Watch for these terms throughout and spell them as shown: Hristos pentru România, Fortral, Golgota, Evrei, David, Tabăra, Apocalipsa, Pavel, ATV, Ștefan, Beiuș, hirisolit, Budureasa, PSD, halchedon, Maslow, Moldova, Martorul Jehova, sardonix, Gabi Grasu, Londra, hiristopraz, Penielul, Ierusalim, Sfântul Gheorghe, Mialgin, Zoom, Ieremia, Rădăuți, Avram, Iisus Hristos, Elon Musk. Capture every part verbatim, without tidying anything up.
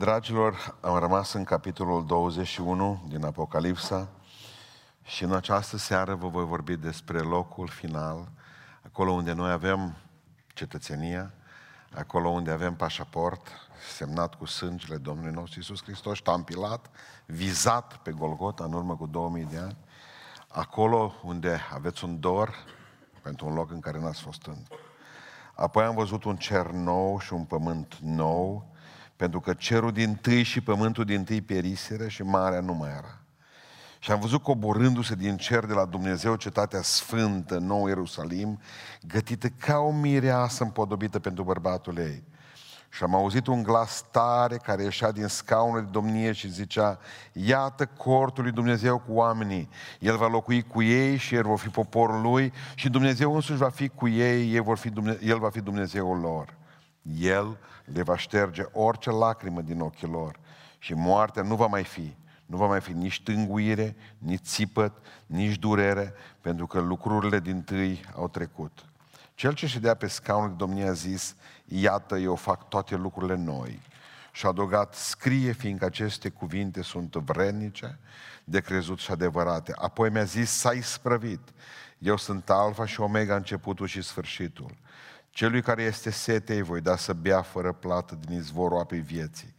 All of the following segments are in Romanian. Dragilor, am rămas în capitolul douăzeci și unu din Apocalipsa și în această seară vă voi vorbi despre locul final, acolo unde noi avem cetățenia, acolo unde avem pașaport semnat cu sângele Domnului nostru Iisus Hristos, ștampilat, vizat pe Golgota în urmă cu două mii de ani, acolo unde aveți un dor pentru un loc în care n-ați fost în. Apoi am văzut un cer nou și un pământ nou, pentru că cerul din tâi și pământul din tâi periseră și marea nu mai era. Și am văzut coborându-se din cer de la Dumnezeu cetatea sfântă, nou Ierusalim, gătită ca o mireasă împodobită pentru bărbatul ei. Și am auzit un glas tare care ieșea din scaunul de domnie și zicea: iată cortul lui Dumnezeu cu oamenii, El va locui cu ei și ei vor fi poporul Lui și Dumnezeu însuși va fi cu ei, ei vor fi Dumnezeu, El va fi Dumnezeul lor. El le va șterge orice lacrimă din ochii lor și moartea nu va mai fi. Nu va mai fi nici tânguire, nici țipăt, nici durere, pentru că lucrurile dintâi au trecut. Cel ce ședea pe scaunul de domnie a zis: iată, eu fac toate lucrurile noi. Și a adăugat: scrie, fiindcă aceste cuvinte sunt vrednice de crezut și adevărate. Apoi mi-a zis: s-ai sprăvit. Eu sunt Alfa și Omega, începutul și sfârșitul. Celui care este sete îi voi da să bea fără plată din izvorul apei vieții.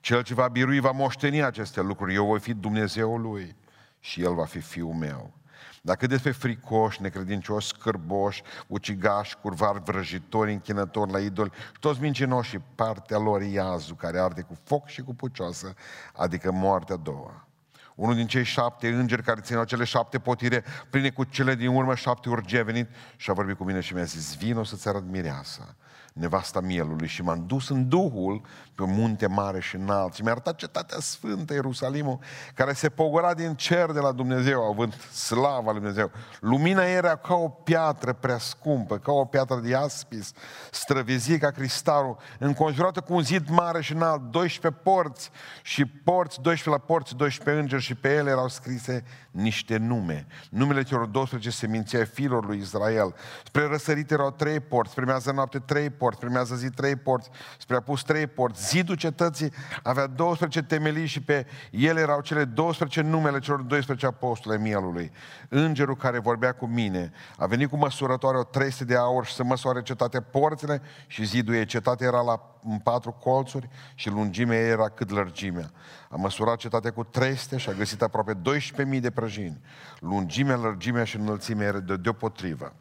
Cel ce va birui va moșteni aceste lucruri. Eu voi fi Dumnezeul lui și el va fi fiul meu. Dacă despre fricoși, necredincioși, scârboși, ucigași, curvari, vrăjitori, închinători la idoli, toți mincinoși, partea lor iazul care arde cu foc și cu pucioasă, adică moartea a doua. Unul din cei șapte îngeri care țineau cele șapte potire, pline cu cele din urmă șapte urgi, a venit și a vorbit cu mine și mi-a zis: vino să-ți arăt mireasa, nevasta mielului. Și m-am dus în Duhul pe un munte mare și înalt și mi-a arătat cetatea sfântă, Ierusalimul, care se pogora din cer de la Dumnezeu, având slava lui Dumnezeu. Lumina era ca o piatră prea scumpă, ca o piatră de aspis, străvezie ca cristalul, înconjurată cu un zid mare și înalt, doisprezece porți și porți, doisprezece la porți, doisprezece îngeri, și pe ele erau scrise niște nume, numele celor douăsprezece seminții ai fiilor lui Israel. Spre răsărit erau trei porți, spre miază noapte trei porți, porți, primează zi trei porți, spre apus trei porți. Zidul cetății avea douăsprezece temelii și pe ele erau cele douăsprezece numele celor doisprezece apostole mielului. Îngerul care vorbea cu mine a venit cu măsurătoare o treistă de aur și să măsoare cetatea, porțile și zidul ei. Cetatea era la în patru colțuri și lungimea ei era cât lărgimea. A măsurat cetatea cu treistea și a găsit aproape douăsprezece mii de prăjini. Lungimea, lărgimea și înălțimea era de deopotrivă.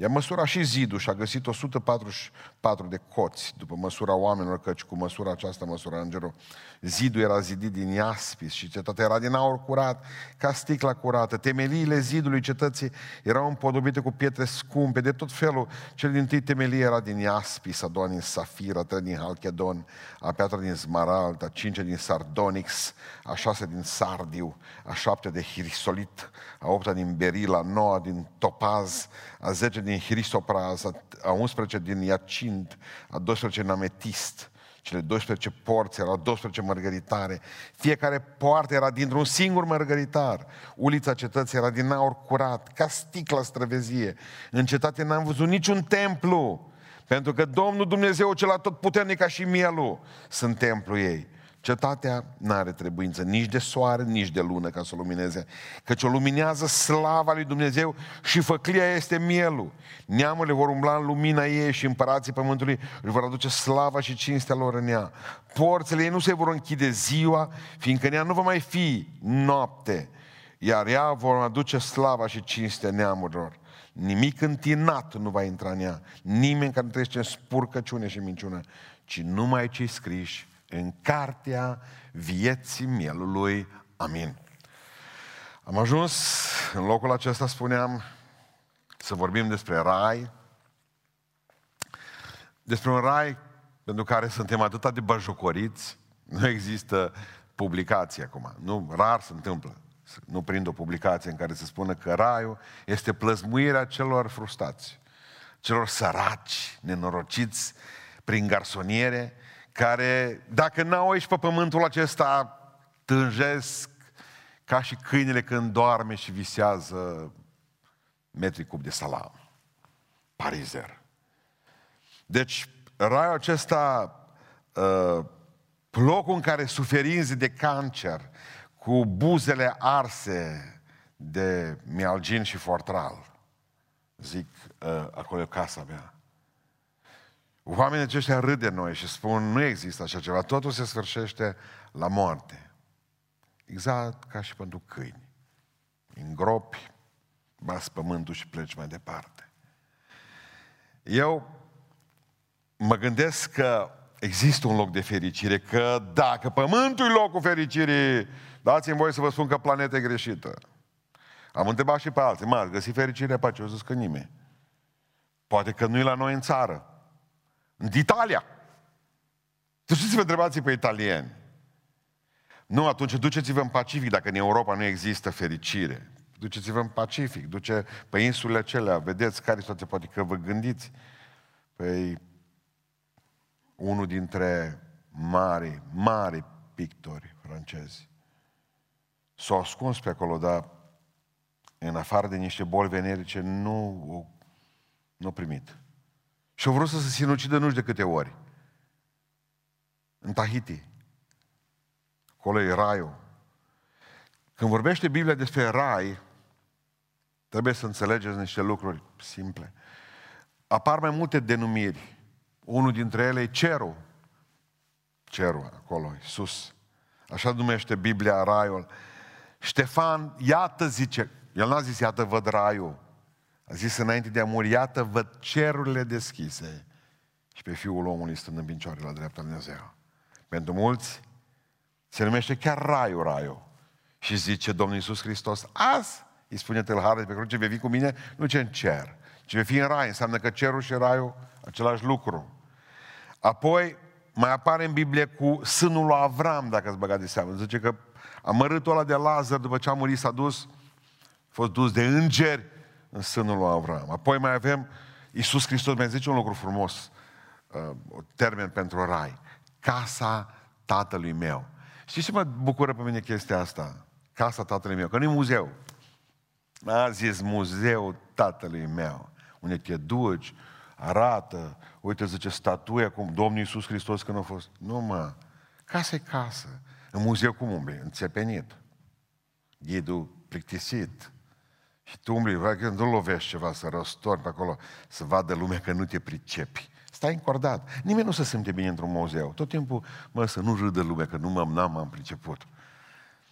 I-a măsurat și zidul și a găsit o sută patruzeci și patru de coți, după măsura oamenilor, căci cu măsura aceasta măsura îngerul. Zidul era zidit din iaspis și cetatea era din aur curat, ca sticla curată. Temeliile zidului cetății erau împodobite cu pietre scumpe, de tot felul. Cel dintâi temelie era din iaspis, a doua din safir, a treia din halchedon, a patra din smarald, a cincea din sardonix, a șasea din sardiu, a șaptea de hirisolit, a opta din beril, a noua din topaz, a zecea din hiristopraz, a unsprezecea din iacint, a doisprezecea din ametist. Cele doisprezece porți erau doisprezece mărgăritare. Fiecare poartă era dintr-un singur mărgăritar. Ulița cetății era din aur curat, ca sticla străvezie. În cetate n-am văzut niciun templu, pentru că Domnul Dumnezeu cel atotputernic, ca și mielul, sunt templul ei. Cetatea n-are trebuință nici de soare, nici de lună ca să o lumineze, căci o luminează slava lui Dumnezeu și făclia este mielul. Neamurile vor umbla în lumina ei și împărații pământului își vor aduce slava și cinstea lor în ea. Porțile ei nu se vor închide ziua, fiindcă în ea nu va mai fi noapte, iar ea vor aduce slava și cinstea neamurilor. Nimic întinat nu va intra în ea, nimeni care trece în spurcăciune și minciună, ci numai cei scriși în cartea vieții mielului. Amin. Am ajuns în locul acesta, spuneam, să vorbim despre rai. Despre un rai pentru care suntem atât de băjocoriți. Nu există publicații acum. Nu, rar se întâmplă. Nu prind o publicație în care se spună că raiul este plăzmuirea celor frustrați, celor săraci, nenorociți, prin garsoniere, care, dacă n-au aici pe pământul acesta, tânjesc ca și câinele când doarme și visează metri cub de salam, parizer. Deci, raiul acesta uh, locul în care suferinzi de cancer, cu buzele arse de mialgin și fortral. Zic, acolo e casa mea. Oamenii aceștia râd de noi și spun, nu există așa ceva, totul se sfârșește la moarte. Exact ca și pentru câini. Îngropi, bați pământul și pleci mai departe. Eu mă gândesc că există un loc de fericire, că dacă pământul e locul fericirii, dați-mi voie să vă spun că planeta e greșită. Am întrebat și pe alții, mă, ați găsit fericirea pe ce? Eu zic că nimeni. Poate că nu e la noi în țară. În Italia. Tu știți să vă întrebați pe italieni. Nu, atunci duceți-vă în Pacific, dacă în Europa nu există fericire. Duceți-vă în Pacific, duce pe insulele acelea, vedeți care toate, poate că vă gândiți. Păi, unul dintre mari, mari pictori francezi s-au ascuns pe acolo, dar în afară de niște boli venerice nu o nu primit. Și-au vrut să se sinucidă nu știu de câte ori. În Tahiti. Acolo e raiul. Când vorbește Biblia despre rai, trebuie să înțelegeți niște lucruri simple. Apar mai multe denumiri. Unul dintre ele e cerul. Cerul, acolo, sus. Așa numește Biblia raiul. Ștefan, iată, zice, el n-a zis, iată, văd raiul. A zis înainte de a muri, iată, văd cerurile deschise și pe Fiul omului stând în picioare la dreapta lui Dumnezeu. Pentru mulți se numește chiar raiul, raiul. Și zice Domnul Iisus Hristos, azi îi spune tâlhară de pe cruce, vei fi cu mine, nu ce în cer, ci vei fi în rai. Înseamnă că cerul și raiul, același lucru. Apoi mai apare în Biblie cu sânul lui Avram, dacă ați băgat de seamă. Zice că amărâtul ăla de Lazar, după ce a murit, s-a dus, a fost dus de îngeri în sânul lui Avram. Apoi mai avem Iisus Hristos, mi-a zis un lucru frumos, un termen pentru rai. Casa Tatălui meu. Știți ce mă bucură pe mine chestia asta? Casa Tatălui meu, că nu e muzeu. N-a zis muzeul Tatălui meu, unde te duci, arată, uite, zice, statuia cum Domnul Iisus Hristos când a fost. Nu, mă, casă e casă. În muzeu cum umbli? Înțepenit. Ghidul plictisit. Și tu umbli, vrei că nu lovești ceva, să răstorni pe acolo, să vadă lumea că nu te pricepi. Stai încordat. Nimeni nu se simte bine într-un muzeu. Tot timpul, mă, să nu râdă lumea, că nu m-am, n-am, m-am priceput.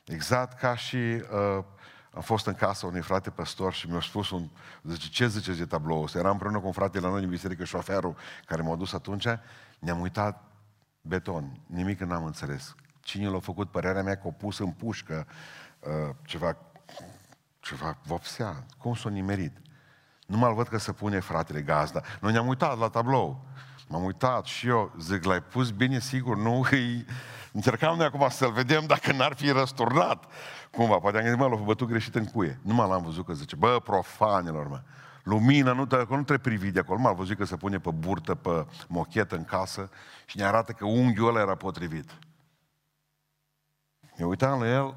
Exact ca și uh, am fost în casa unui frate păstor și mi-a spus un... Zice, ce ziceți de tabloul ăsta? Eram împreună cu un frate la noi din biserică, șoferul care m-a dus atunci, ne-am uitat beton. Nimic n-am înțeles. Cine l-a făcut? Părerea mea că a pus în pușcă uh, ceva... ceva vopsea. Cum s-a nimerit? Nu mă văd că se pune fratele gazda. Noi ne-am uitat la tablou. M-am uitat și eu. Zic, l-ai pus bine, sigur, nu? Îi... Încercam noi acum să-l vedem dacă n-ar fi răsturnat. Cumva, poate am gândit, mă, l-a bătut greșit în cuie. Numai l-am văzut că zice, bă, profanilor, mă, lumina, nu, te, nu trebuie privi de acolo. M-am văzut că se pune pe burtă, pe mochetă în casă și ne arată că unghiul ăla era potrivit. Ne uitam la el,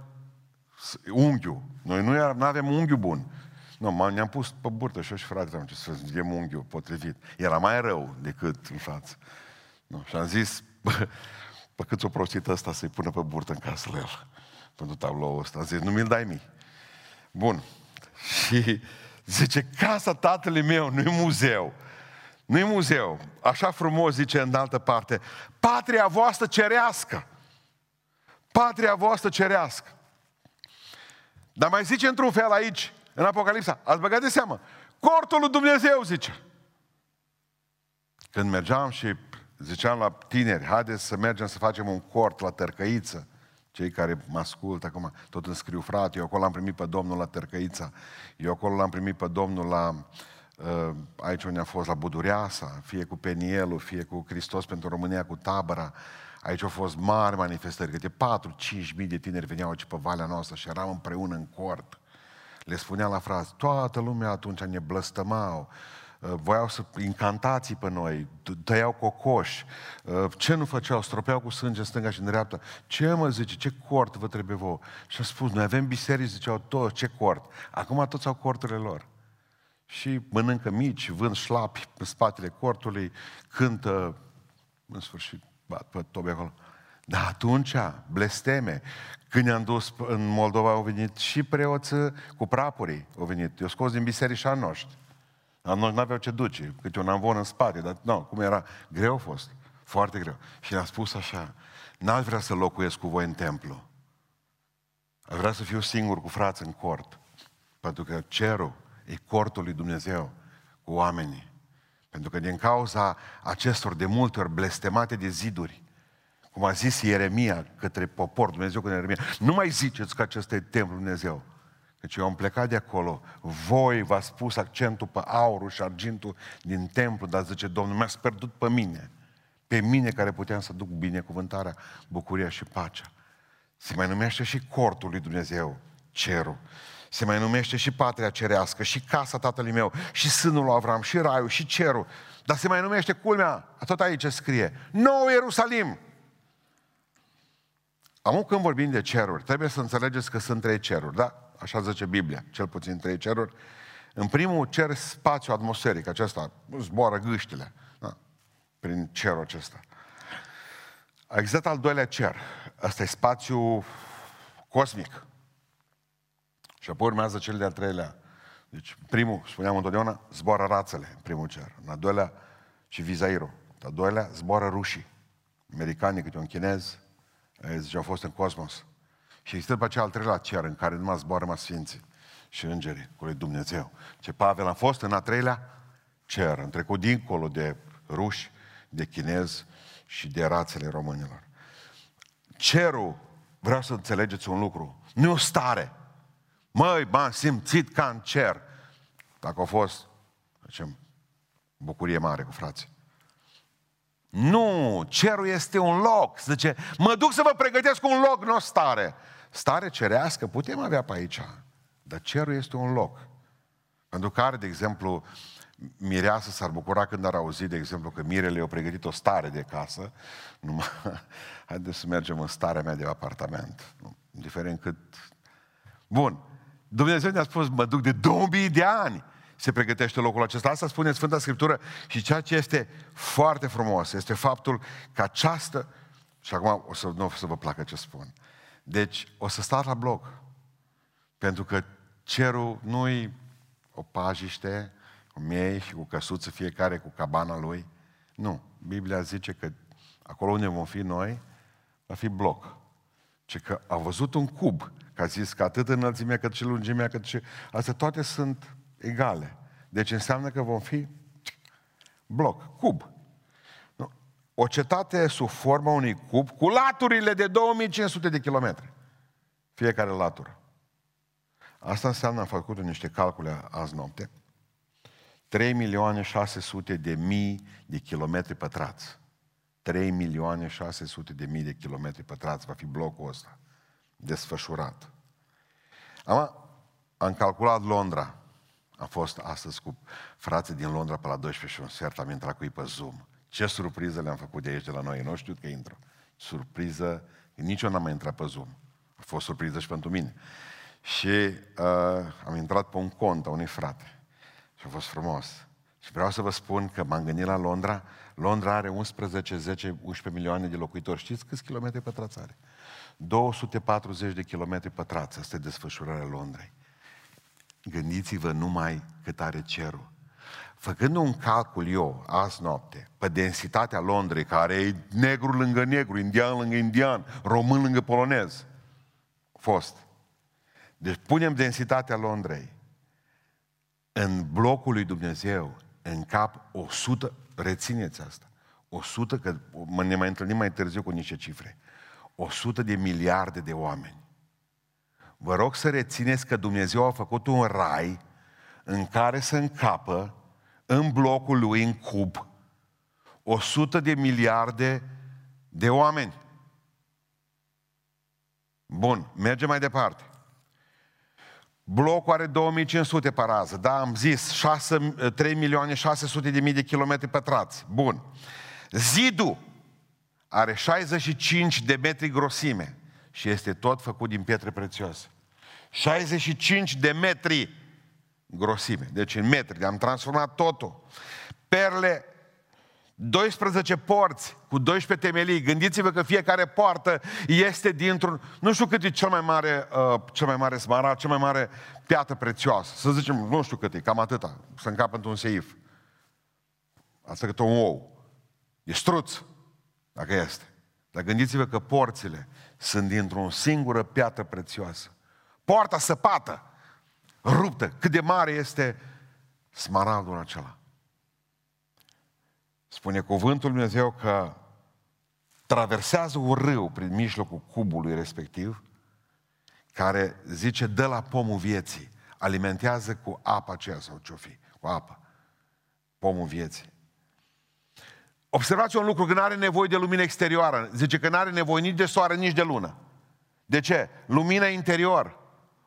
unghiul. Noi nu avem unghiul bun. Nu, ne-am pus pe burtă și eu și fratele, am zis, să zicem unghiul potrivit. Era mai rău decât în față. Nu, și am zis, bă, bă cât o prostită asta să-i pună pe burtă în casă la el, pentru tabloul ăsta. Am zis, nu mi-l dai mie. Bun. Și zice, casa Tatălui meu, nu-i muzeu. Nu-i muzeu. Așa frumos zice în altă parte, patria voastră cerească. Patria voastră cerească. Dar mai zice într-un fel aici, în Apocalipsa, ați băgat de seamă, cortul lui Dumnezeu, zice. Când mergeam și ziceam la tineri, haideți să mergem să facem un cort la Tărcăiță, cei care mă ascultă acum, tot îmi scriu, frate, eu acolo l-am primit pe Domnul la Tărcăița, eu acolo l-am primit pe Domnul la, aici unde a fost, la Budureasa, fie cu Penielul, fie cu Hristos pentru România, cu Tabăra. Aici au fost mari manifestări, câte patru-cinci mii de tineri veneau aici pe Valea noastră și eram împreună în cort. Le spuneam la fraze, toată lumea atunci ne blăstămau, voiau să incantații pe noi, tăiau cocoși, ce nu făceau, stropeau cu sânge în stânga și în dreapta. Ce, mă, zice, ce cort vă trebuie vouă? Și am spus, noi avem biserici, ziceau toți, ce cort? Acum toți au corturile lor. Și mănâncă mici, vând șlapi în spatele cortului, cântă, în sfârșit, bat pe tobe acolo. Dar atunci, blesteme, când ne-am dus în Moldova, au venit și preoți cu prapurii, au venit. Eu scos din biserici a noștri. A noștri n-aveau ce duce, câte un amvon în spate, dar nu, cum era, greu a fost, foarte greu. Și le-a spus așa, n-aș vrea să locuiesc cu voi în templu. Aș vrea să fiu singur cu frați în cort, pentru că cerul e cortul lui Dumnezeu cu oamenii. Pentru că din cauza acestor de multe ori blestemate de ziduri, cum a zis Ieremia către popor, Dumnezeu către Ieremia, nu mai ziceți că acesta e templul Dumnezeu. Deci eu am plecat de acolo, voi v-ați pus accentul pe aurul și argintul din templu, dar zice Domnul, mi-ați pierdut pe mine, pe mine care puteam să duc binecuvântarea, bucuria și pacea. Se mai numește și cortul lui Dumnezeu, cerul. Se mai numește și patria cerească, și casa tatălui meu, și sânul lui Avram, și raiul, și cerul. Dar se mai numește, culmea, tot aici scrie, nou Ierusalim. Acum când vorbim de ceruri, trebuie să înțelegeți că sunt trei ceruri, da? Așa zice Biblia, cel puțin trei ceruri. În primul cer, spațiu atmosferic, acesta zboară gâștile, da? Prin cerul acesta. Exact al doilea cer, ăsta e spațiu cosmic. Și apoi urmează cel de-al treilea. Deci, primul, spuneam întotdeauna, zboară rațele în primul cer. În al doilea, civizairul. În al doilea, zboară rușii. Americanii, câte un chinez, zice, au fost în cosmos. Și există după aceea al treilea cer, în care numai zboară mai sfinții și îngerii cu lui Dumnezeu. Ce Pavel a fost în al treilea cer, în trecut dincolo de ruși, de chinezi și de rațele românilor. Cerul, vreau să înțelegeți un lucru, nu e o stare. Măi, m-am simțit ca în cer. Dacă a fost, zicem, bucurie mare cu frații. Nu, cerul este un loc. Zice, mă duc să vă pregătesc un loc, nu o stare. Stare cerească putem avea pe aici, dar cerul este un loc. Pentru care, de exemplu, mireasa s-ar bucura când ar auzi, de exemplu, că mirele i-a pregătit o stare de casă. Numai, haideți să mergem în starea mea de apartament. Indiferent cât... Bun. Dumnezeu ne-a spus, mă duc de două mii de ani se pregătește locul acesta. Asta spune Sfânta Scriptură și ceea ce este foarte frumos este faptul că această... Și acum o să, nu o să vă placă ce spun. Deci o să stați la bloc. Pentru că cerul nu-i o pajiște cu miei și cu căsuță, fiecare cu cabana lui. Nu. Biblia zice că acolo unde vom fi noi, va fi bloc. Ci că a văzut un cub, că a zis că atât înălțimea, cât și lungimea, cât și... Astea toate sunt egale. Deci înseamnă că vom fi bloc, cub. Nu? O cetate sub forma unui cub cu laturile de două mii cinci sute de kilometri. Fiecare latură. Asta înseamnă, am făcut niște calcule azi noapte, trei milioane șase sute de mii de kilometri pătrați. trei milioane șase sute de mii de kilometri pătrați va fi blocul ăsta desfășurat. Am, am calculat Londra. Am fost astăzi cu frații din Londra pe la douăsprezece și un sfert, am intrat cu ei pe Zoom. Ce surpriză le-am făcut de aici de la noi, nu știu că intru. Surpriză, nici eu n-am mai intrat pe Zoom. A fost surpriză și pentru mine. Și uh, am intrat pe un cont a unui frate. Și a fost frumos. Și vreau să vă spun că m-am gândit la Londra. Londra are unsprezece, zece, unsprezece milioane de locuitori. Știți câți kilometri pătrați are? două sute patruzeci de kilometri pătrați. Asta e desfășurarea Londrei. Gândiți-vă numai cât are cerul. Făcând un calcul eu, azi noapte, pe densitatea Londrei, care e negru lângă negru, indian lângă indian, român lângă polonez. Fost. Deci punem densitatea Londrei în blocul lui Dumnezeu, în cap o sută, rețineți asta, o sută, că ne mai întâlnim mai târziu cu niște cifre, o sută de miliarde de oameni. Vă rog să rețineți că Dumnezeu a făcut un rai în care să încapă în blocul lui, în cub, o sută de miliarde de oameni. Bun, mergem mai departe. Blocul are două mii cinci sute pe rază, da, am zis trei milioane șase sute de mii de kilometri pătrați. Bun. Zidul are șaizeci și cinci de metri grosime și este tot făcut din pietre prețioase. șaizeci și cinci de metri grosime, deci în metri, am transformat totul. Perle doisprezece porți cu doisprezece temelii. Gândiți-vă că fiecare poartă este dintr-un... Nu știu cât e cel mai mare, uh, cel mai mare smaragd, cel mai mare piatră prețioasă. Să zicem, nu știu cât e, cam atâta. Să încapă într-un seif. Asta cât un ou. E struț, dacă este. Dar gândiți-vă că porțile sunt dintr-o singură piatră prețioasă. Poarta săpată, ruptă. Cât de mare este smaragdul acela. Spune cuvântul Lui Dumnezeu că traversează un râu prin mijlocul cubului respectiv, care zice, dă la pomul vieții, alimentează cu apa aceea sau ce-o fi, cu apă, pomul vieții. Observați un lucru, că nu are nevoie de lumină exterioară, zice că nu are nevoie nici de soare, nici de lună. De ce? Lumina interior,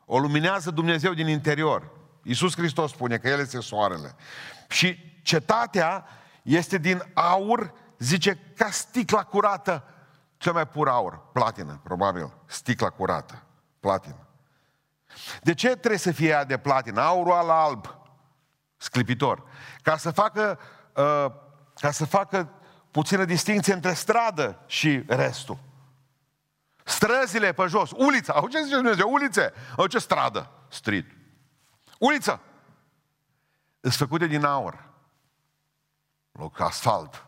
o luminează Dumnezeu din interior. Iisus Hristos spune că El este soarele. Și cetatea este din aur, zice, ca sticla curată, cel mai pur aur, platină, probabil, sticla curată, platină. De ce trebuie să fie ea de platină? Aurul ala alb, sclipitor, ca să facă, uh, ca să facă puțină distinție între stradă și restul. Străzile pe jos, ulița, au ce zice Dumnezeu, ulițe, au ce stradă, street, uliță, sunt făcute din aur. Loc, asfalt.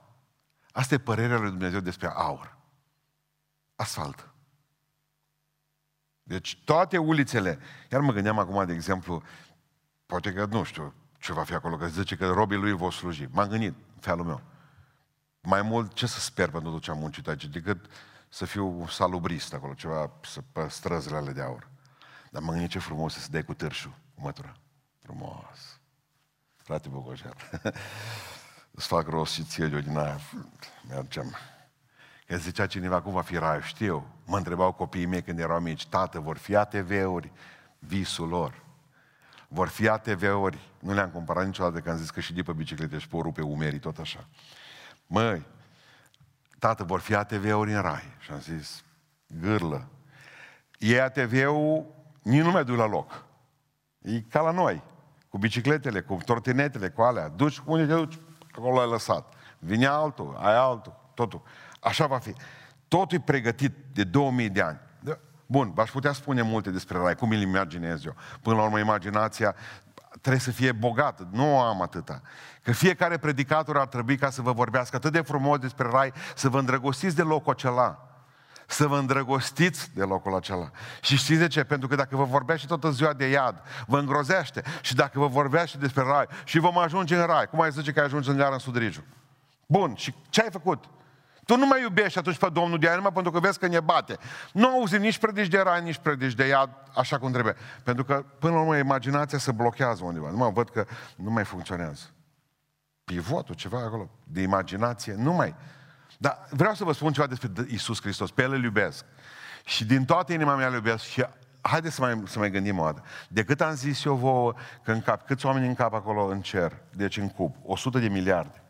Asta e părerea lui Dumnezeu despre aur. Asfalt. Deci toate ulițele, iar mă gândeam acum, de exemplu, poate că nu știu ce va fi acolo, că zice că robii lui vor sluji. M-am gândit, felul meu. Mai mult, ce să sper pentru tot ce am muncit aici, decât să fiu salubrist acolo, ceva pe străzile alea de aur. Dar m-am gândit ce frumos să se dai cu târșul, cu mătura. Frumos. Frate Bogojar. Îți fac rost și ție de-o din aia. Mergem. Că zicea cineva, cum va fi raiul? Știu. Mă întrebau copiii mei când erau mici. Tată, vor fi A T V-uri? Visul lor. Vor fi A T V-uri? Nu le-am cumpărat niciodată, că am zis că și de pe biciclete își pot rupe umerii, tot așa. Măi, tată, vor fi A T V-uri în rai? Și am zis, gârlă. E A T V-ul, nici nu mai duc la loc. E ca la noi. Cu bicicletele, cu trotinetele, cu alea. Duci, unde te duci? Acolo l-ai lăsat. Vine altul, ai altul, totul. Așa va fi. Totul e pregătit de două mii de ani. Bun, v-aș putea spune multe despre rai, cum îl imaginez eu. Până la urmă, imaginația trebuie să fie bogată. Nu am atâta. Că fiecare predicator ar trebui ca să vă vorbească atât de frumos despre rai, să vă îndrăgostiți de locul acela. Să vă îndrăgostiți de locul acela. Și știți de ce? Pentru că dacă vă vorbește toată ziua de iad, vă îngrozește. Și dacă vă vorbește despre rai, și vom ajunge în rai. Cum ai zice că ai ajuns în gara în Sudrijul? Bun, și ce ai făcut? Tu nu mai iubești atunci pe Domnul de anima, pentru că vezi că ne bate. Nu auzim nici predici de rai, nici predici de iad, așa cum trebuie. Pentru că, până la urmă, imaginația se blochează undeva. Nu mai văd că nu mai funcționează. Pivotul, ceva acolo, de imaginație, nu mai... Dar vreau să vă spun ceva despre Iisus Hristos. Pe El îl iubesc. Și din toată inima mea îl iubesc. Și haideți să mai, să mai gândim o dată. De cât am zis eu vouă că în cap, câți oameni în cap acolo în cer, deci în cub, o sută de miliarde.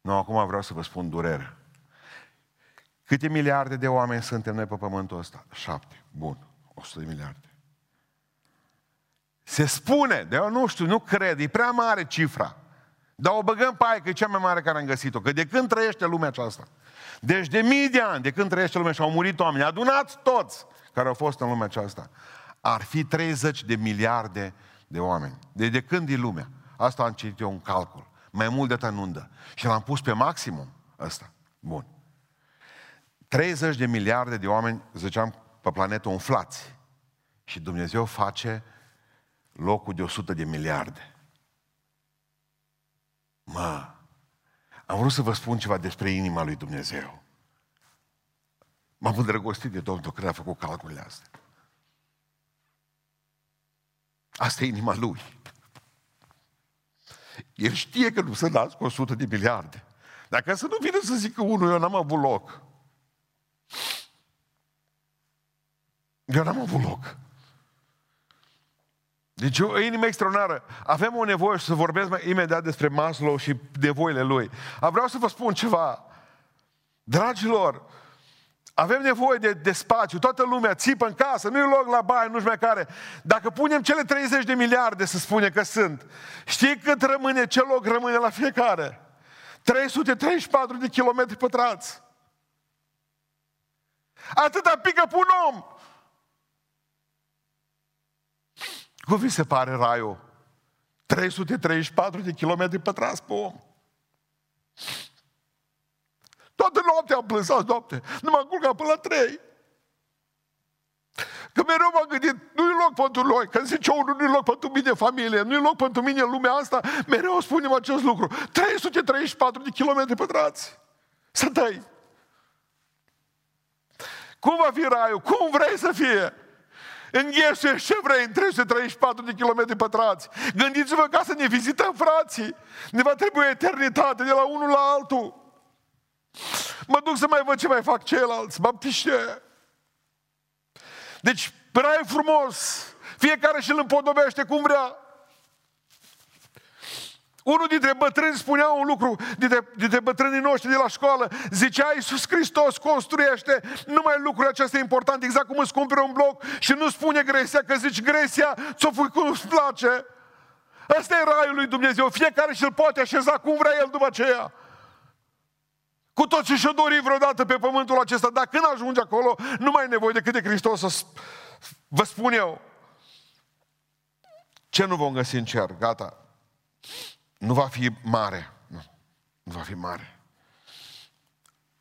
Nu, acum vreau să vă spun durere. Câte miliarde de oameni suntem noi pe pământul ăsta? Șapte. Bun. o sută de miliarde. Se spune, de eu nu știu, nu cred, e prea mare cifra. Dar o băgăm pe aia, că e cea mai mare care am găsit-o. Că de când trăiește lumea aceasta? Deci de mii de ani, de când trăiește lumea și au murit oameni, adunați toți care au fost în lumea aceasta, ar fi treizeci de miliarde de oameni. Deci de când e lumea? Asta am citit eu un calcul. Mai mult de ta nu dă. Și l-am pus pe maximum ăsta. Bun. treizeci de miliarde de oameni, ziceam, pe planetă umflați. Și Dumnezeu face locul de o sută de miliarde. Mă, am vrut să vă spun ceva despre inima lui Dumnezeu. M-am îndrăgostit de Domnul când a făcut calculele astea. Asta e inima Lui. El știe că nu se nasc cu o sută de miliarde. Dacă să nu vină să zică unul, eu n-am avut loc. Eu n-am avut loc. Deci o inimă extraordinară. Avem o nevoie și să vorbesc mai imediat despre Maslow și nevoile lui. Vreau să vă spun ceva. Dragilor, avem nevoie de, de spațiu. Toată lumea țipă în casă, nu-i loc la bani, nu știu mai care. Dacă punem cele treizeci de miliarde, să spune că sunt, știi cât rămâne, ce loc rămâne la fiecare? trei sute treizeci și patru de kilometri pătrați. Atâta pică pe un om. Cum vi se pare raiul? trei sute treizeci și patru de kilometri pătrați pe om. Toată noaptea am plâns, azi noapte. Nu m-am culcat până la trei. Că mereu m-am gândit, nu-i loc pentru noi. Când zice unul, nu-i loc pentru mine, familie, nu-i loc pentru mine în lumea asta, mereu spunem acest lucru. trei sute treizeci și patru de kilometri pătrați. Să dai. Cum va fi raiul? Cum vrei să fie? Înghesuiești ce vrei în trei sute treizeci și patru de kilometri pătrați. Gândiți-vă ca să ne vizităm frații. Ne va trebui eternitate de la unul la altul. Mă duc să mai văd ce mai fac ceilalți, baptiște. Deci, prea e frumos. Fiecare și îl împodobește cum vrea. Unul dintre bătrâni spunea un lucru, dintre, dintre bătrânii noștri de la școală, zicea, Iisus Hristos construiește numai lucrurile acestea importante, exact cum îți cumpere un bloc și nu spune gresia, că zici gresia, ți-o fui cum îți place. Ăsta e raiul lui Dumnezeu, fiecare și-l poate așeza cum vrea el după aceea. Cu tot ce și-o dori vreodată pe pământul acesta, dar când ajungi acolo, nu mai ai nevoie decât de Hristos să vă spun eu. Ce nu vom găsi în cer? Gata. Nu va fi mare. Nu, nu va fi mare.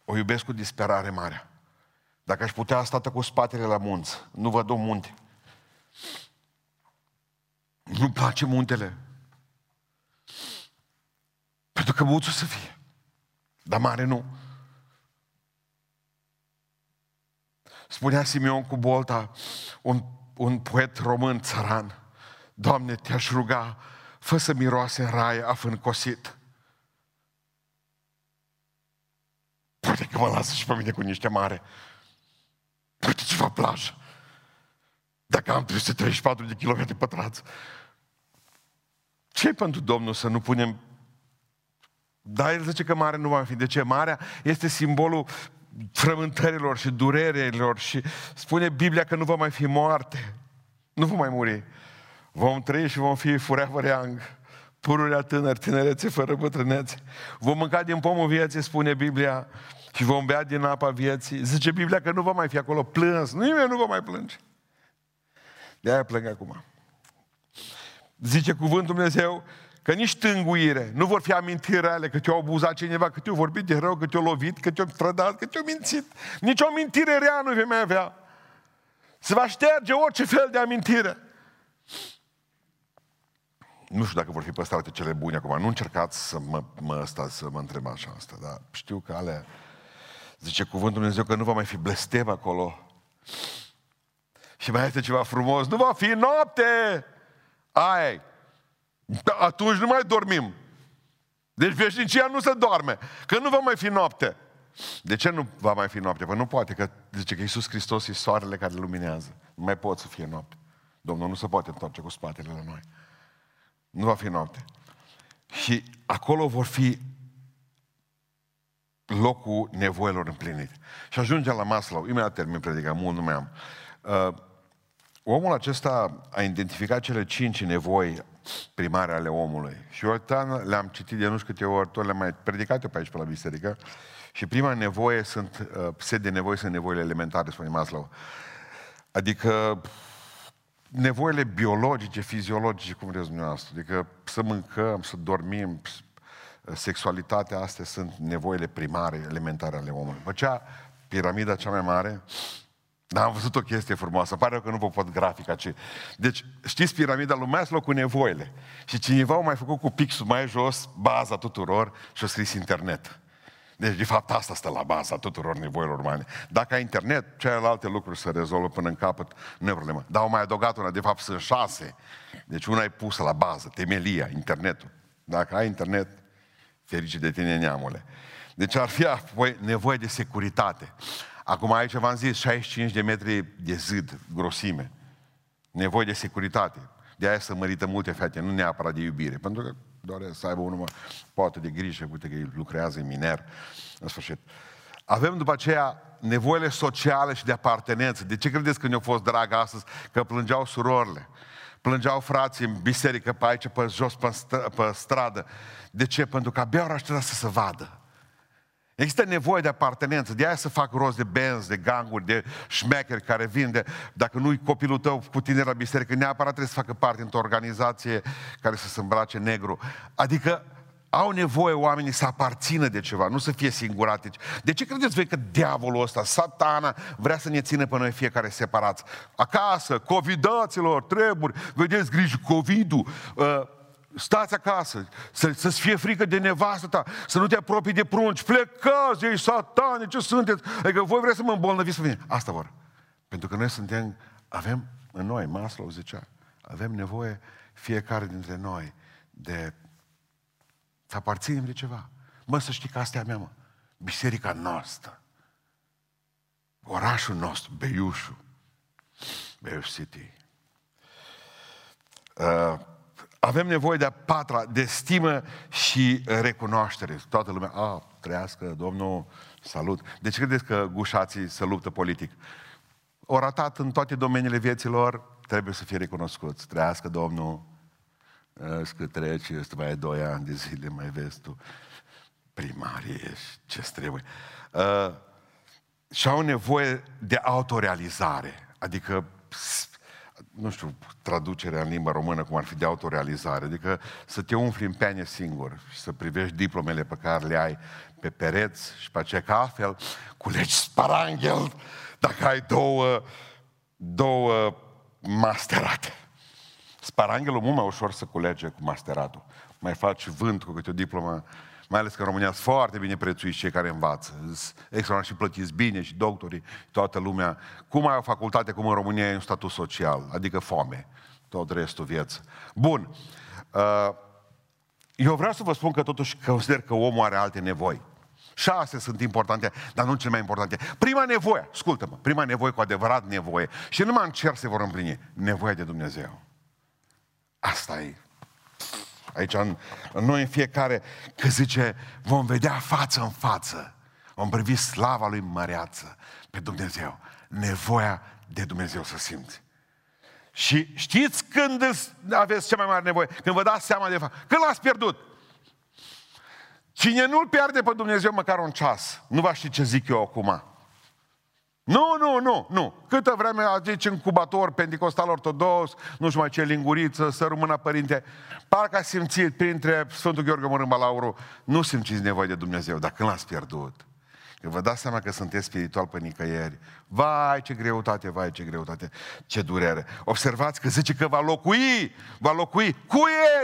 O iubesc cu disperare mare. Dacă aș putea sta cu spatele la munți, nu văd o munte. Nu-mi place muntele. Pentru că mulțu să fie. Dar mare nu. Spunea Simeon cu Bolta, un, un poet român țăran, Doamne, te-aș ruga, fă să miroase în rai afând cosit. Poate că mă lasă și pe mine cu niște mare. Poate ceva plajă. Dacă am trei sute treizeci și patru de kilometri pătrați. Ce-i pentru Domnul să nu punem... Dar el zice că mare nu va fi. De ce? Marea este simbolul frământărilor și durerilor și spune Biblia că nu va mai fi moarte. Nu vom mai muri. Vom trăi și vom fi forever young, pururea tânări, tinerețe fără bătrânețe. Vom mânca din pomul vieții, spune Biblia, și vom bea din apa vieții. Zice Biblia că nu va mai fi acolo plâns. Nimeni nu va mai plânge. De-aia plâng acum. Zice cuvântul Dumnezeu că nici tânguire, nu vor fi amintiri reale, că te-a abuzat cineva, că te-a vorbit de rău, că te-a lovit, că te-a trădat, că te-a mințit. Nici o amintire rea nu vei mai avea. Se va șterge orice fel de amintire. Nu știu dacă vor fi păstrate cele bune acum. Nu încercați să mă, mă, stați, să mă întreb așa asta, dar știu că alea... Zice cuvântul Dumnezeu că nu va mai fi blestem acolo. Și mai este ceva frumos. Nu va fi noapte! Ai! Atunci nu mai dormim. Deci veșnicia nu se doarme. Că nu va mai fi noapte. De ce nu va mai fi noapte? Păi nu poate, că zice că Iisus Hristos e soarele care luminează. Nu mai pot să fie noapte. Domnul nu se poate întoarce cu spatele la noi. Nu va fi noapte. Și acolo vor fi locul nevoilor împlinite. Și ajungem la Maslow. Imediat termin predica, mult nu mai am. Uh, omul acesta a identificat cele cinci nevoi primare ale omului. Și eu le-am citit de nu știu câte ori, tot le-am mai predicat eu pe aici, pe la biserică. Și prima nevoie sunt, set de nevoi sunt nevoile elementare, spune Maslow. Adică nevoile biologice, fiziologice, cum vreți dumneavoastră. Adică să mâncăm, să dormim, sexualitatea, astea sunt nevoile primare, elementare ale omului. Bă, cea, piramida cea mai mare... Dar am văzut o chestie frumoasă, pare că nu vă pot grafica ce. Deci, știți piramida lui Maslow cu nevoile. Și cineva a mai făcut cu pixul mai jos baza tuturor și a scris internet. Deci, de fapt, asta stă la baza tuturor nevoilor umane. Dacă ai internet, celelalte lucruri se rezolvă până în capăt, nu e problemă. Dar au mai adăugat una, de fapt sunt șase. Deci una e pusă la bază, temelia, internetul. Dacă ai internet, ferice de tine, neamule. Deci ar fi apoi nevoie de securitate. Acum aici v-am zis, șaizeci și cinci de metri de zid, grosime. Nevoie de securitate. De-aia se mărită multe fete, nu neapărat de iubire. Pentru că doresc să aibă unul poate de grijă, uite că lucrează, miner. În sfârșit. Avem după aceea nevoile sociale și de apartenență. De ce credeți că ne-a fost drag astăzi? Că plângeau surorile. Plângeau frații în biserică pe aici, pe jos, pe, st- pe stradă. De ce? Pentru că abia au așteptat să se vadă. Există nevoie de apartenență, de aia să fac rost de benzi, de ganguri, de șmecheri care vin, de, dacă nu-i copilul tău cu tine la biserică, neapărat trebuie să facă parte într-o organizație care să se îmbrace negru. Adică au nevoie oamenii să aparțină de ceva, nu să fie singuratici. De ce credeți voi că diavolul ăsta, satana, vrea să ne țină pe noi fiecare separați? Acasă, covidaților, treburi, vedeți grijă, covidul... Uh, Stați acasă, să, să-ți fie frică de nevastă ta, să nu te apropii de prunci, plecați, ei satane, ce sunteți? Adică voi vreți să mă îmbolnăviți pe mine. Asta vor. Pentru că noi suntem, avem în noi, Maslow zicea, avem nevoie fiecare dintre noi de să aparținem de ceva. Mă, să știi că asta e a mea, mă. Biserica noastră. Orașul nostru, Beiușu. Beiuș City. Uh, Avem nevoie de a patra, de stimă și recunoaștere. Toată lumea, a, trăiască, Domnul, salut. De ce credeți că gușații se luptă politic? Au ratat în toate domeniile vieților, trebuie să fie recunoscuți. Trăiască, Domnul, că treci, este mai doi ani de zile, mai vezi tu, primarie ești, ce-ți trebuie. Uh, și au nevoie de autorealizare, adică... nu știu, traducerea în limba română cum ar fi de autorealizare, adică să te umfli în pene singur și să privești diplomele pe care le ai pe pereți și pe aceea ca altfel culegi sparanghel dacă ai două două masterate. Sparanghelul mult mai ușor să culege cu masteratul. Mai faci vânt cu câte o diplomă, mai ales că în România sunt foarte bine prețuiți cei care învață. Extraordinar și plătiți bine și doctorii, toată lumea. Cum ai o facultate, cum în România e un statut social, adică foame, tot restul vieții. Bun. Eu vreau să vă spun că totuși consider că omul are alte nevoi. Și astea sunt importante, dar nu cele mai importante. Prima nevoie, ascultă-mă, prima nevoie cu adevărat nevoie. Și numai în cer se vor împlini. Nevoia de Dumnezeu. Asta e. Aici, în, în noi, în fiecare, că zice, vom vedea față în față, vom privi slava lui măreață pe Dumnezeu, nevoia de Dumnezeu să simți. Și știți când aveți cea mai mare nevoie? Când vă dați seama de fapt. Când l-ați pierdut. Cine nu-L pierde pe Dumnezeu măcar un ceas, nu va ști ce zic eu acum. Nu, nu, nu, nu. Câtă vreme aici incubator, pentecostal, ortodox, nu știu mai ce, linguriță, să rămână părinte, parcă a simțit printre Sfântul Gheorghe Mărâmba Lauru, nu simțiți nevoie de Dumnezeu, dar când l-ați pierdut, când vă dați seama că sunteți spiritual pe nicăieri, vai ce greutate, vai ce greutate, ce durere. Observați că zice că va locui, va locui cu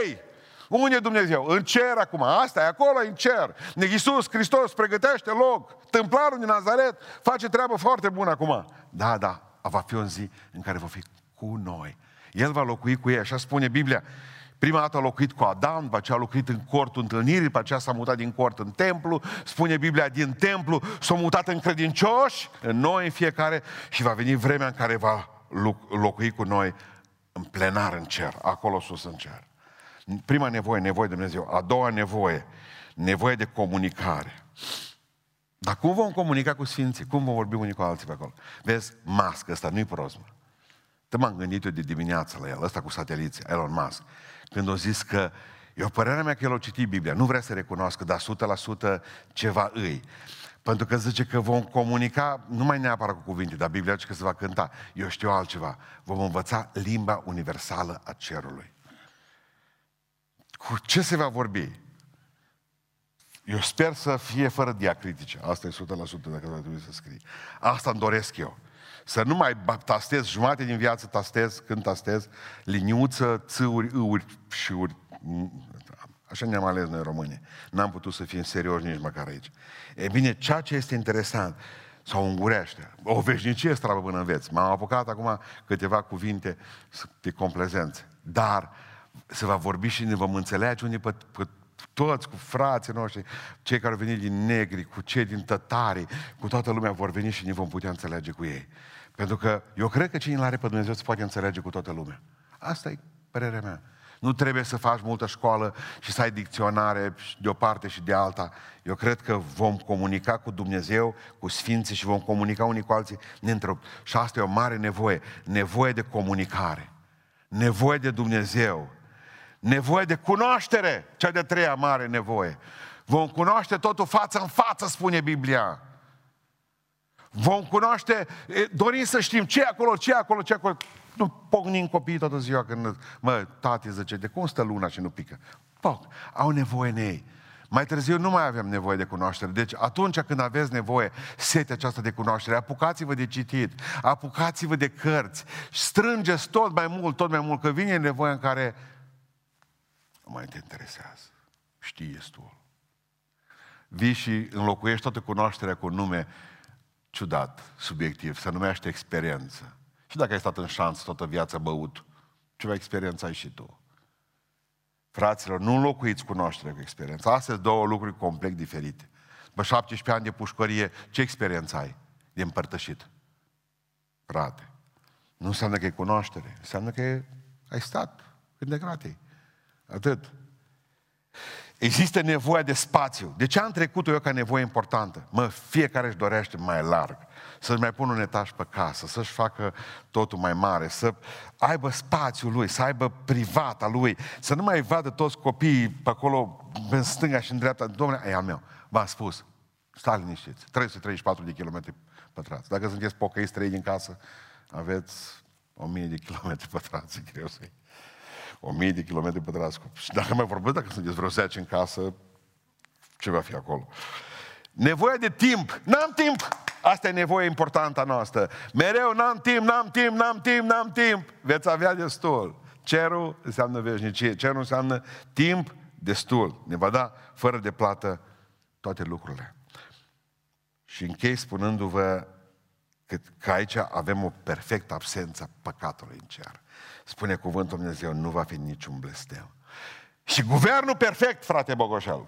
ei. Unde e Dumnezeu? În cer acum. Asta e acolo, în cer. Iisus Hristos pregătește loc. Templarul din Nazaret face treabă foarte bună acum. Da, da, va fi o zi în care va fi cu noi. El va locui cu ei, așa spune Biblia. Prima dată a locuit cu Adam, după aceea a locuit în cortul întâlnirii, după aceea s-a mutat din cort în templu, spune Biblia, din templu s-a mutat în credincioși, în noi, în fiecare, și va veni vremea în care va locui cu noi în plenar în cer, acolo sus în cer. Prima nevoie, nevoie de Dumnezeu. A doua nevoie, nevoie de comunicare. Dar cum vom comunica cu Sfinții? Cum vom vorbi unii cu alții pe acolo? Vezi, Musk ăsta nu-i prost, mă. Te m-am gândit eu de dimineață la el, ăsta cu sateliții, Elon Musk. Când o zis că, eu părerea mea că el a citit Biblia, nu vrea să recunoască, dar o sută la sută ceva îi. Pentru că zice că vom comunica, nu mai neapărat cu cuvinte, dar Biblia zice că se va cânta. Eu știu altceva, vom învăța limba universală a cerului. Cu ce se va vorbi? Eu sper să fie fără diacritice. Asta e o sută la sută dacă va trebui să scrii. Asta îmi doresc eu. Să nu mai tastez jumate din viață, tastez, când tastez, liniuță, țâuri, îuri, șiuri. Așa ne-am ales noi români. N-am putut să fim serioși nici măcar aici. E bine, ceea ce este interesant, sau ungurește, o veșnicie strabă până înveți. M-am apucat acum câteva cuvinte de complezențe. Dar se va vorbi și ne vom înțelege unii pe, pe toți, cu frații noștri, cei care au venit din negri, cu cei din tătari, cu toată lumea vor veni și ne vom putea înțelege cu ei. Pentru că eu cred că cine l-are pe Dumnezeu se poate înțelege cu toată lumea. Asta e părerea mea. Nu trebuie să faci multă școală și să ai dicționare de o parte și de alta. Eu cred că vom comunica cu Dumnezeu, cu Sfinții și vom comunica unii cu alții. Ne întrerup. Și asta e o mare nevoie. Nevoie de comunicare. nevoie de Dumnezeu, nevoie de cunoaștere, cea de-a treia mare nevoie. Vom cunoaște totul față în față, spune Biblia. Vom cunoaște, dorim să știm ce acolo, ce acolo, ce acolo. Nu pocnim copiii toată ziua când, mă, tati zice, de cum stă luna și nu pică? Poc, au nevoie în ei. Mai târziu nu mai avem nevoie de cunoaștere. Deci atunci când aveți nevoie, sete aceasta de cunoaștere, apucați-vă de citit, apucați-vă de cărți, strângeți tot mai mult, tot mai mult, că vine nevoia în care nu mai te interesează. Știi destul. Vii și înlocuiești toată cunoașterea cu un nume ciudat, subiectiv, se numește experiență. Și dacă ai stat în șanț toată viața băut, ceva experiență ai și tu. Fraților, nu înlocuiți cunoașterea cu experiența. Astea sunt două lucruri complet diferite. După șaptesprezece ani de pușcărie, ce experiență ai de împărtășit? Frate, nu înseamnă că e cunoaștere, înseamnă că ai stat când de gratii. Atât. Există nevoia de spațiu. De ce am trecut eu ca nevoie importantă? Mă, fiecare își dorește mai larg. Să-și mai pună un etaj pe casă, să-și facă totul mai mare, să aibă spațiul lui, să aibă privata lui, să nu mai vadă toți copiii pe acolo, în stânga și în dreapta. Dom'le, e al meu, v-am spus, stai liniștiți, trei sute treizeci și patru de kilometri pătrați. Dacă sunteți pocăiți trei din casă, aveți o mie de kilometri pătrați, greu să-i. O mie de kilometri pătrați. Și dacă mai vorbesc, dacă sunteți vreo zece în casă, ce va fi acolo? Nevoia de timp. N-am timp! Asta e nevoia importantă a noastră. Mereu n-am timp, n-am timp, n-am timp, n-am timp. Veți avea destul. Cerul înseamnă veșnicie. Cerul înseamnă timp destul. Ne va da fără de plată toate lucrurile. Și închei spunându-vă că aici avem o perfectă absență a păcatului în cer. Spune cuvântul Dumnezeu, nu va fi niciun blestem. Și guvernul perfect, frate Bogoșel.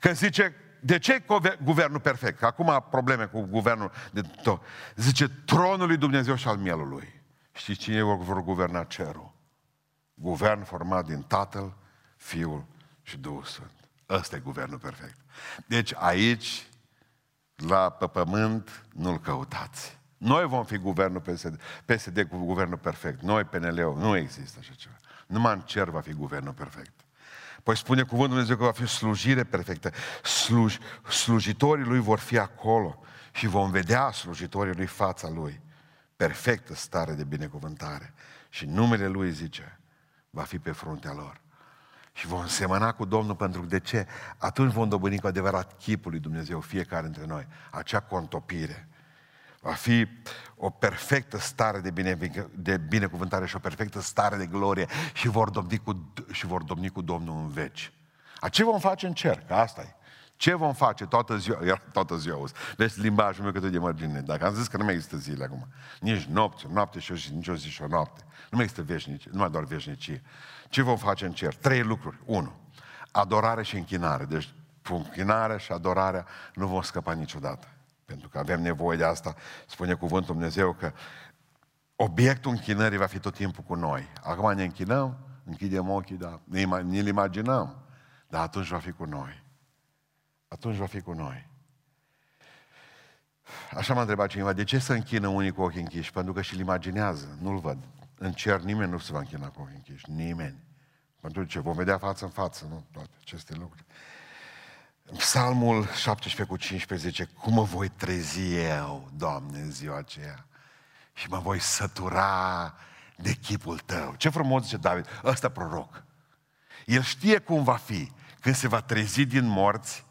Că zice, de ce guvernul perfect? Că acum am probleme cu guvernul de tot. Zice, tronul lui Dumnezeu și al mielului. Știți cine vor guverna cerul? Guvern format din Tatăl, Fiul și Duhul Sfânt. Ăsta e guvernul perfect. Deci aici, la pe pământ, nu-l căutați. Noi vom fi guvernul P S D, P S D cu guvernul perfect. Noi, P N L-ul, nu există așa ceva. Numai în cer va fi guvernul perfect. Păi spune cuvântul Dumnezeu că va fi slujire perfectă. Sluj, slujitorii lui vor fi acolo și vom vedea slujitorii lui fața lui. Perfectă stare de binecuvântare. Și numele lui, zice, va fi pe fruntea lor. Și vom semăna cu Domnul, pentru că de ce? Atunci vom dobândi cu adevărat chipul lui Dumnezeu, fiecare dintre noi. Acea contopire. Va fi o perfectă stare de, bine, de binecuvântare și o perfectă stare de glorie și vor domni cu, și vor domni cu Domnul în veci. A ce vom face în cer? Că asta e. Ce vom face toată ziua? Toată ziua auzi. Deci limbajul meu că tu de mărgine. Dacă am zis că nu mai există zile acum. Nici nopți, noapte și o zi, nici o zi și o noapte. Nu mai există veșnicie, numai doar veșnicie. Ce vom face în cer? Trei lucruri. Unu, adorare și închinare. Deci închinarea și adorarea nu vom scăpa niciodată. Pentru că avem nevoie de asta, spune cuvântul Dumnezeu că obiectul închinării va fi tot timpul cu noi. Acum ne închinăm, închidem ochii, dar ne-l imaginăm, dar atunci va fi cu noi. Atunci va fi cu noi. Așa m-a întrebat cineva, de ce se închină unii cu ochii închiși? Pentru că și-l imaginează, nu-l văd. În cer nimeni nu se va închina cu ochii închiși, nimeni. Pentru ce? Vom vedea față în față, nu? Toate aceste lucruri. Psalmul șaptesprezece cu cincisprezece zice, cum mă voi trezi eu, Doamne, în ziua aceea și mă voi sătura de chipul Tău. Ce frumos zice David, ăsta proroc. El știe cum va fi când se va trezi din morți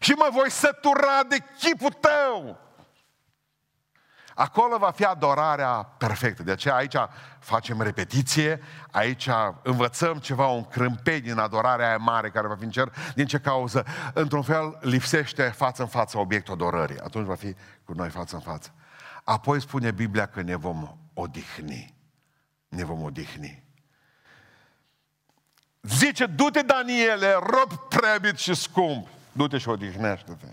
și mă voi sătura de chipul Tău. Acolo va fi adorarea perfectă. De aceea aici facem repetiție, aici învățăm ceva, un crâmpei din adorarea aia mare care va fi în cer. Din ce cauză? Într-un fel lipsește față în față obiectul adorării. Atunci va fi cu noi față în față. Apoi spune Biblia că ne vom odihni. Ne vom odihni. Zice, du-te Daniele, rob prebit și scump. Du-te și odihnește-te.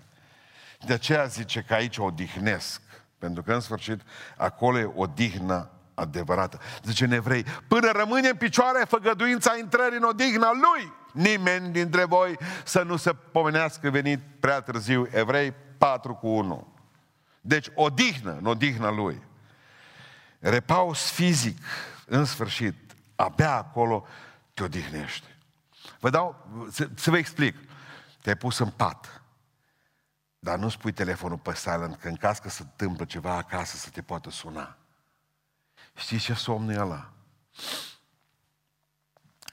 De aceea zice că aici odihnesc. Pentru că, în sfârșit, acolo e odihna adevărată. Zice în Evrei, până rămâne în picioare făgăduința intrării în odihna Lui. Nimeni dintre voi să nu se pomenească venit prea târziu. Evrei patru cu unu. Deci, odihnă, în odihna Lui. Repaus fizic, în sfârșit, abia acolo te odihnești. Vă dau, să, să vă explic. Te-ai pus în pat, dar nu spui telefonul pe silent, că în caz că se întâmplă ceva acasă să te poată suna. Știi ce somn e ăla?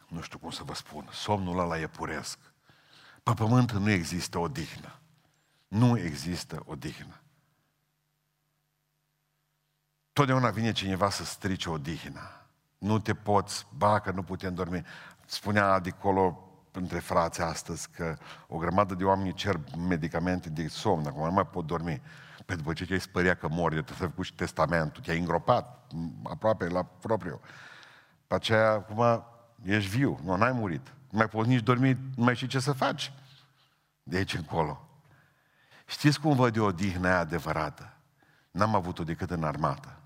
Nu știu cum să vă spun. Somnul ăla e puresc. Pe pământ nu există odihnă. Nu există odihnă. Totdeauna vine cineva să strice odihna. Nu te poți, ba că nu putem dormi. Spunea adicolo între frații astăzi că o grămadă de oameni cer medicamente de somn, acum nu mai pot dormi. Păi după ce te-ai spăria că mori, te-ai făcut și testamentul, te-ai îngropat aproape la propriu. Pe aceea, acum, ești viu, nu, n-ai murit. Nu mai poți nici dormi, nu mai știi ce să faci. De aici încolo. Știți cum văd eu odihna aia adevărată? N-am avut-o decât în armată.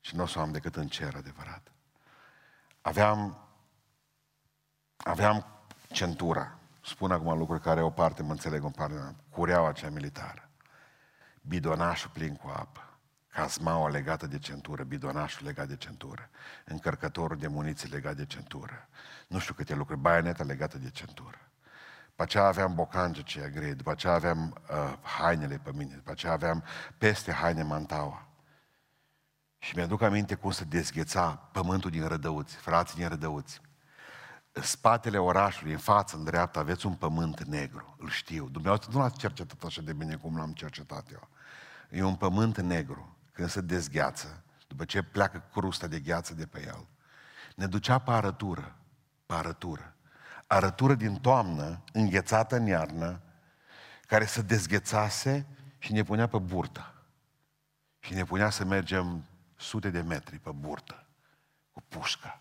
Și nu o să o am decât în cer adevărat. Aveam aveam centura. Spun acum lucruri care o parte mă înțeleg, o parte cureaua cea militară. Bidonașul plin cu apă. Casmaua legată de centură, bidonașul legat de centură, încărcătorul de muniții legat de centură, nu știu câte lucruri, baioneta legată de centură. După aceea aveam bocange ce e grei, după aceea aveam uh, hainele pe mine, după aceea aveam peste haine mantaua. Și mi-aduc aminte cum se dezgheța pământul din Rădăuți, frații din Rădăuți. În spatele orașului, în față, în dreapta, aveți un pământ negru, îl știu. Dumneavoastră nu l-ați cercetat așa de bine cum l-am cercetat eu. E un pământ negru. Când se dezgheață, după ce pleacă crusta de gheață de pe el, ne ducea pe arătură, pe arătură. Arătură din toamnă, înghețată în iarnă, care se dezghețase și ne punea pe burtă. Și ne punea să mergem sute de metri pe burtă, cu pușca.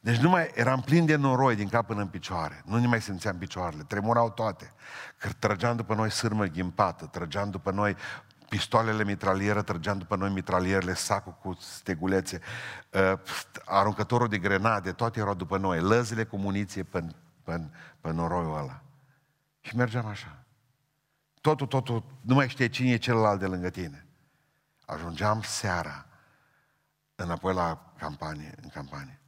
Deci nu mai eram plin de noroi din cap până în picioare, nu ne mai simțeam picioarele, tremurau toate. Că trăgeam după noi sârmă ghimpată, trăgeam după noi pistoalele mitralieră, trăgeam după noi mitralierele, sacul cu stegulețe, aruncătorul de grenade, toate erau după noi, lăzile cu muniție pe, pe, pe noroiul ăla. Și mergeam așa. Totul, totul, nu mai știe cine e celălalt de lângă tine. Ajungeam seara înapoi la campanie, în campanie.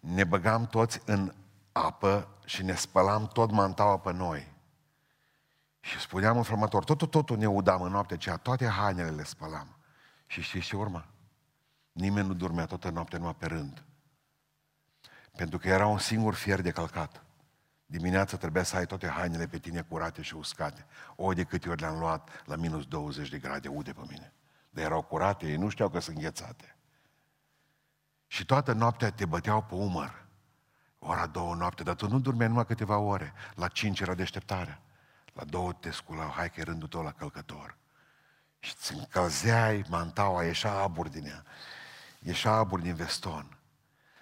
Ne băgam toți în apă și ne spălam tot mantaua pe noi. Și spuneam în frămător, totul, totul ne udam în noaptea aceea, toate hainele le spălam. Și știți ce urma? Nimeni nu dormea toată noaptea numai pe rând. Pentru că era un singur fier de călcat. Dimineața trebuia să ai toate hainele pe tine curate și uscate. O, de câte ori le-am luat la minus douăzeci de grade, ude pe mine. Dar erau curate, ei nu știau că sunt înghețate. Și toată noaptea te băteau pe umăr. Ora două noapte, dar tu nu dormeai numai câteva ore. La cinci era deșteptarea. La două te sculau, hai că e rândul tău la călcător. Și îți încălzeai mantaua, ieșea abur din ea. Ieșea abur din veston.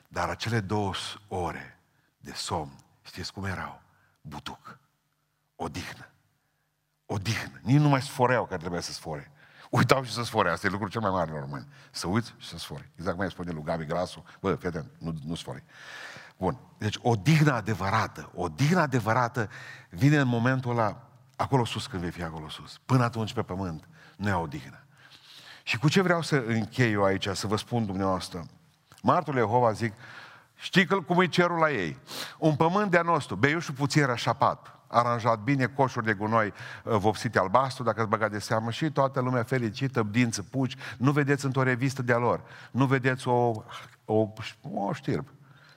Dar acele două ore de somn, știți cum erau? Butuc. Odihnă. Odihnă. Nici nu mai sforeau că trebuia să sfore. Uitau și să sfore. Asta e lucrul cel mai mare la români. Să uiți și să sfori. Exact cum ai spune lui Gabi Grasu. Bă, fete, nu, nu sfori. Bun. Deci odihna adevărată, odihna adevărată vine în momentul ăla, acolo sus, când vei fi acolo sus. Până atunci pe pământ nu e odihnă. Și cu ce vreau să închei eu aici, să vă spun dumneavoastră. Martorul Jehova, zic, știi cum e cerul la ei. Un pământ de-a nostru, Beiușu puțin rășapat, aranjat bine, coșuri de gunoi vopsite albastru, dacă îți băga de seamă, și toată lumea fericită, dinți, puci, nu vedeți într-o revistă de-a lor, nu vedeți o, o, o știrb.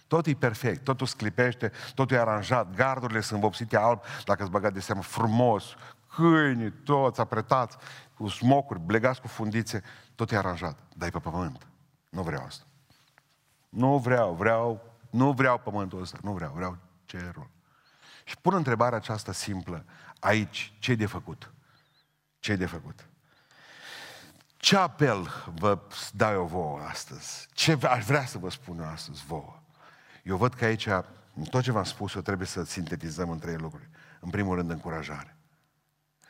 Totul e perfect, totul sclipește, totul e aranjat, gardurile sunt vopsite alb, dacă îți băga de seamă, frumos, câini, toți apretați, cu smocuri, blegați cu fundițe, tot e aranjat, dar e pe pământ. Nu vreau asta. Nu vreau, vreau, nu vreau pământul ăsta, nu vreau, vreau cerul. Și pun întrebarea aceasta simplă, aici, ce-i de făcut? Ce-i de făcut? Ce apel vă dau eu vouă astăzi? Ce aș vrea să vă spun eu astăzi vouă? Eu văd că aici, tot ce v-am spus, eu trebuie să sintetizăm în trei lucruri. În primul rând, încurajare.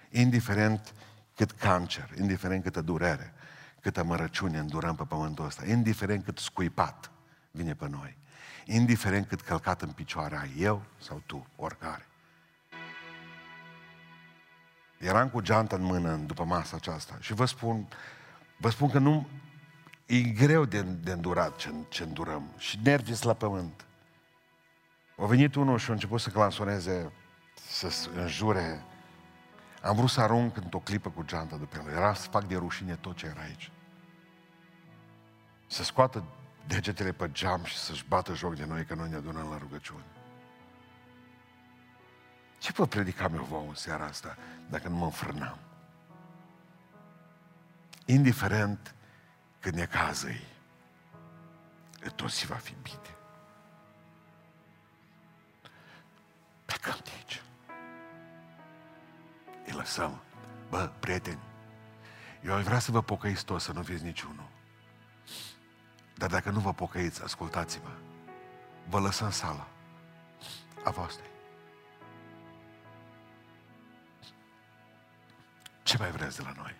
Indiferent cât cancer, indiferent câtă durere, câtă mărăciune îndurăm pe pământul ăsta, indiferent cât scuipat vine pe noi, indiferent cât călcat în picioare ai eu sau tu, oricare. Eram cu geanta în mână după masa aceasta și vă spun, vă spun că nu, E greu de, de îndurat ce, ce îndurăm. Și nervii sunt la pământ. A venit unul și a început să clansoneze, să înjure. Am vrut să arunc într-o clipă cu geanta de pe el. Era să fac de rușine tot ce era aici. Să scoată degetele pe geam și să-și bată joc de noi, că noi ne adunăm la rugăciune. Ce vă predicam eu vouă în seara asta dacă nu mă înfrânam? Indiferent că necază-i, tot se va fi bine. Plecăm de aici. Îi lăsăm. Bă, prieteni, eu vreau să vă pocăiți toți, să nu fiți niciunul. Dar dacă nu vă pocăiți, ascultați-mă. Vă lăsăm sala a voastră. Ce mai vreți de la noi?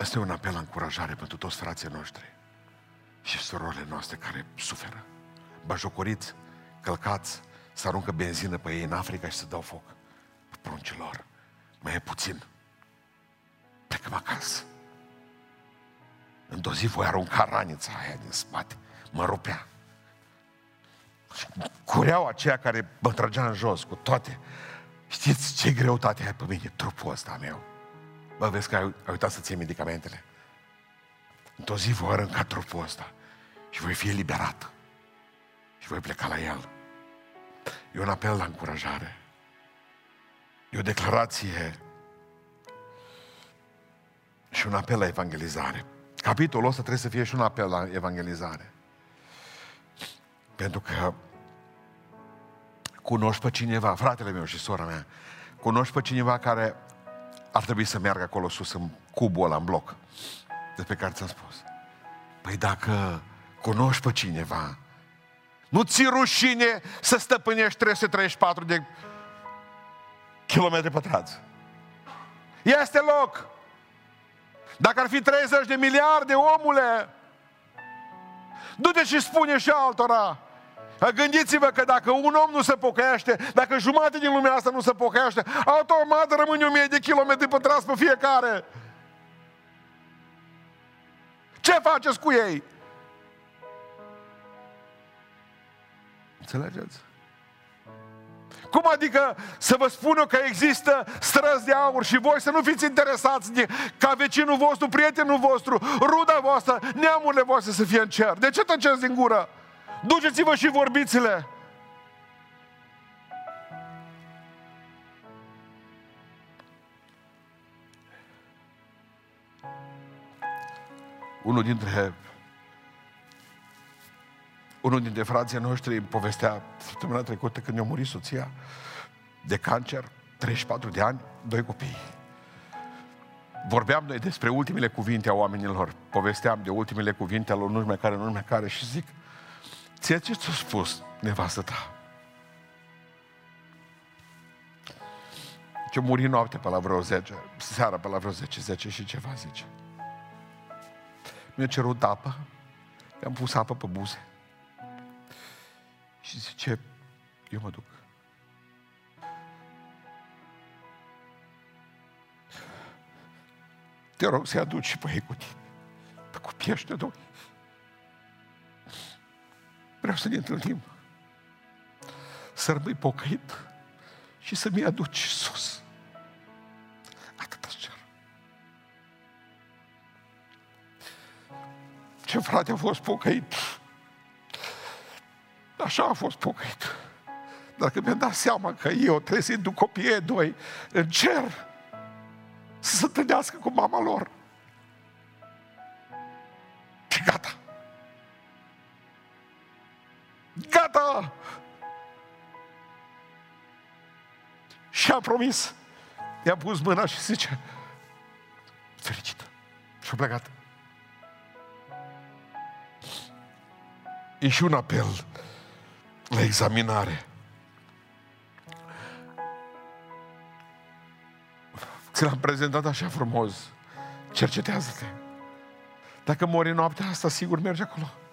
Asta e un apel la încurajare pentru toți frații noștri și surorile noastre care suferă. Bajocoriți, călcați, să aruncă benzină pe ei în Africa și să dau foc pe pruncilor. Mai e puțin. Plecăm acasă. Într-o zi voi arunca ranița aia din spate. Mă rupea. Și cureaua aceea care mă trăgea în jos cu toate. Știți ce greutate ai pe mine, trupul ăsta meu. Bă, vezi că ai uitat să ții medicamentele. Într-o zi voi arunca trupul ăsta și voi fi eliberat. Și voi pleca la el. E un apel la încurajare. E o declarație și un apel la evangelizare. Capitolul ăsta trebuie să fie și un apel la evangelizare. Pentru că cunoști pe cineva, fratele meu și sora mea, cunoști pe cineva care ar trebui să meargă acolo sus, în cubul ăla, în bloc, despre care ți-am spus. Păi dacă cunoști pe cineva, nu ți rușine să stăpânești trei sute treizeci și patru de kilometri pătrați. Este loc! Dacă ar fi treizeci de miliarde, omule, du-te și spune și altora. Gândiți-vă că dacă un om nu se pocăiește, dacă jumătate din lumea asta nu se pocăiește, automat rămâne o mie de kilometri pătrați pe fiecare. Ce faceți cu ei? Înțelegeți? Cum adică să vă spun eu că există străzi de aur și voi să nu fiți interesați de, ca vecinul vostru, prietenul vostru, ruda voastră, neamurile voastre să fie în cer? De ce tăceți din gură? Duceți-vă și vorbiți-le! Unul dintre unul dintre frații noștri povestea săptămâna trecută când i-a murit soția de cancer, treizeci și patru de ani, doi copii. Vorbeam noi despre ultimele cuvinte a oamenilor, povesteam de ultimele cuvinte ale unui mai care, unui mai care și zic: ție ce ți-a spus nevastă ta? Ce muri noapte pe la vreo zece, seara pe la vreo zece, zece și ceva, zice. Mi-a cerut apă, i-am pus apă pe buze. Și zice, eu mă duc. Te rog să-i aduci și pe ei cu tine, pe copii ăștia doi. Vreau să ne întâlnim, să rămâi pocăit și să mi aduci sus. Atât îți cer. Ce frate a fost pocăit? Așa a fost pocăit. Dar când mi-am dat seama că eu trebuie să-i duc copiii doi în cer, să se întâlnească cu mama lor. Și gata. Gata! Și am promis. I-am pus mâna și zice: fericită. Și-a plecat. E și un apel la examinare. Ți l-am prezentat așa frumos. Cercetează-te. Dacă mori noaptea asta, sigur mergi acolo.